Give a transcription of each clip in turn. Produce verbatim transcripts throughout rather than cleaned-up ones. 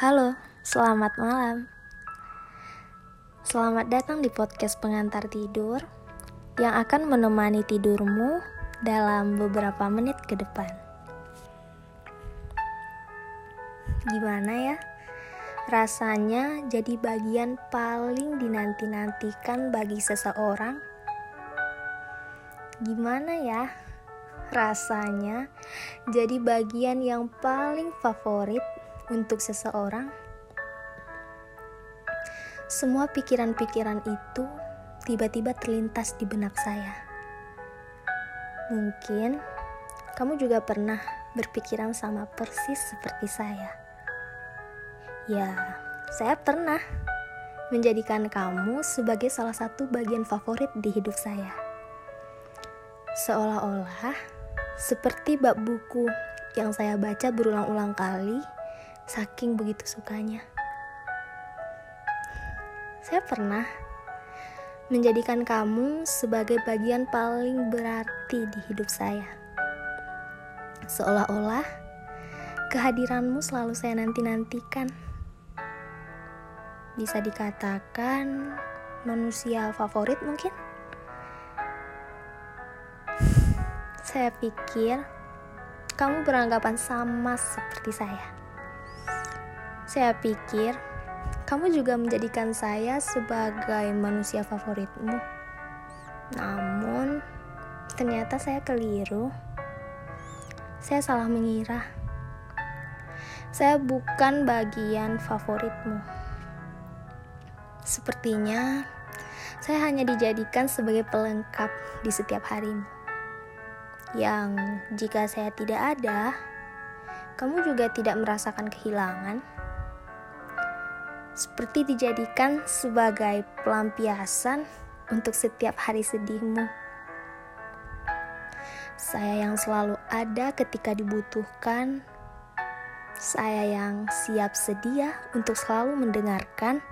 Halo, selamat malam. Selamat datang di podcast pengantar tidur yang akan menemani tidurmu dalam beberapa menit ke depan. Gimana ya? Rasanya jadi bagian paling dinanti-nantikan bagi seseorang. Gimana ya? Rasanya jadi bagian yang paling favorit untuk seseorang. Semua pikiran-pikiran itu tiba-tiba terlintas di benak saya. Mungkin kamu juga pernah berpikiran sama persis seperti saya. Ya, saya pernah menjadikan kamu sebagai salah satu bagian favorit di hidup saya. Seolah-olah seperti bab buku yang saya baca berulang-ulang kali, saking begitu sukanya. Saya pernah menjadikan kamu sebagai bagian paling berarti di hidup saya. Seolah-olah kehadiranmu selalu saya nanti-nantikan. Bisa dikatakan manusia favorit mungkin? Saya pikir kamu beranggapan sama seperti saya. Saya pikir kamu juga menjadikan saya sebagai manusia favoritmu. Namun, ternyata saya keliru. Saya salah mengira. Saya bukan bagian favoritmu. Sepertinya, saya hanya dijadikan sebagai pelengkap di setiap harimu. Yang jika saya tidak ada, kamu juga tidak merasakan kehilangan. Seperti dijadikan sebagai pelampiasan untuk setiap hari sedihmu. Saya yang selalu ada ketika dibutuhkan. Saya yang siap sedia untuk selalu mendengarkan.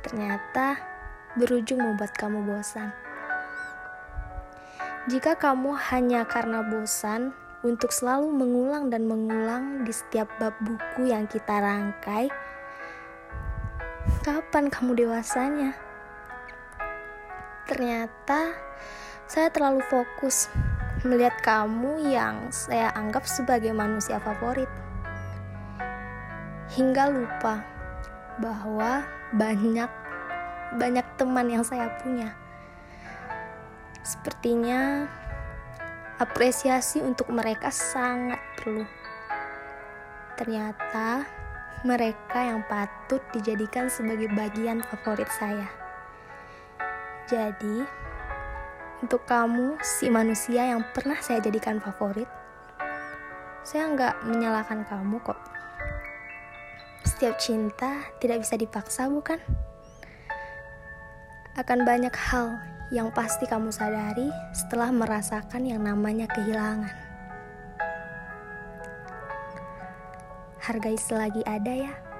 Ternyata berujung membuat kamu bosan. Jika kamu hanya karena bosan untuk selalu mengulang dan mengulang di setiap bab buku yang kita rangkai, kapan kamu dewasanya? Ternyata saya terlalu fokus melihat kamu yang saya anggap sebagai manusia favorit. Hingga lupa bahwa banyak, banyak teman yang saya punya. Sepertinya apresiasi untuk mereka sangat perlu. Ternyata mereka yang patut dijadikan sebagai bagian favorit saya. Jadi, untuk kamu si manusia yang pernah saya jadikan favorit, saya nggak menyalahkan kamu kok. Setiap cinta tidak bisa dipaksa, bukan? Akan banyak hal yang pasti kamu sadari setelah merasakan yang namanya kehilangan. Hargai selagi ada ya.